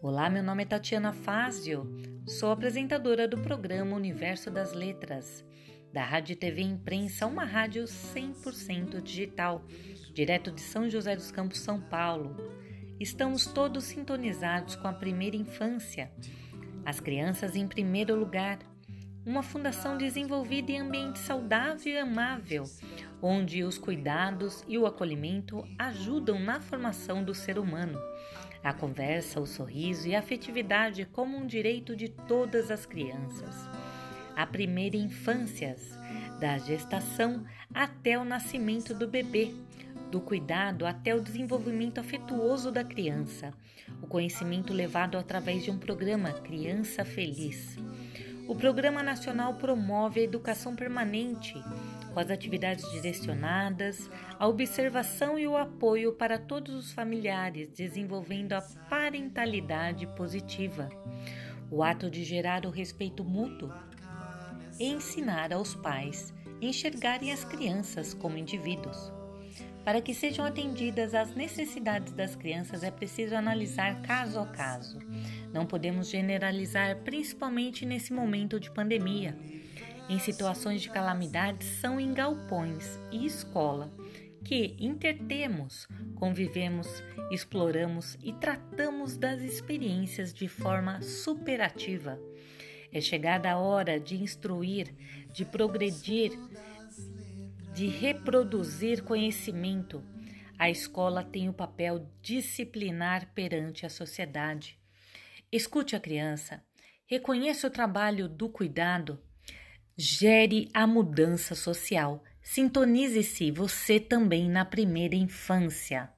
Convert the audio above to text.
Olá, meu nome é Tatiana Fazio, sou apresentadora do programa Universo das Letras, da Rádio TV Imprensa, uma rádio 100% digital, direto de São José dos Campos, São Paulo. Estamos todos sintonizados com a primeira infância, as crianças em primeiro lugar, uma fundação desenvolvida em ambiente saudável e amável, onde os cuidados e o acolhimento ajudam na formação do ser humano. A conversa, o sorriso e a afetividade como um direito de todas as crianças. A primeira infância, da gestação até o nascimento do bebê, do cuidado até o desenvolvimento afetuoso da criança. O conhecimento levado através de um programa Criança Feliz. O Programa Nacional promove a educação permanente, com as atividades direcionadas, a observação e o apoio para todos os familiares, desenvolvendo a parentalidade positiva, o ato de gerar o respeito mútuo, e ensinar aos pais a enxergarem as crianças como indivíduos. Para que sejam atendidas as necessidades das crianças, é preciso analisar caso a caso. Não podemos generalizar, principalmente nesse momento de pandemia. Em situações de calamidade, são em galpões e escola que intertemos, convivemos, exploramos e tratamos das experiências de forma superativa. É chegada a hora de instruir, de progredir, de reproduzir conhecimento. A escola tem o papel disciplinar perante a sociedade. Escute a criança, reconheça o trabalho do cuidado, gere a mudança social. Sintonize-se você também na primeira infância.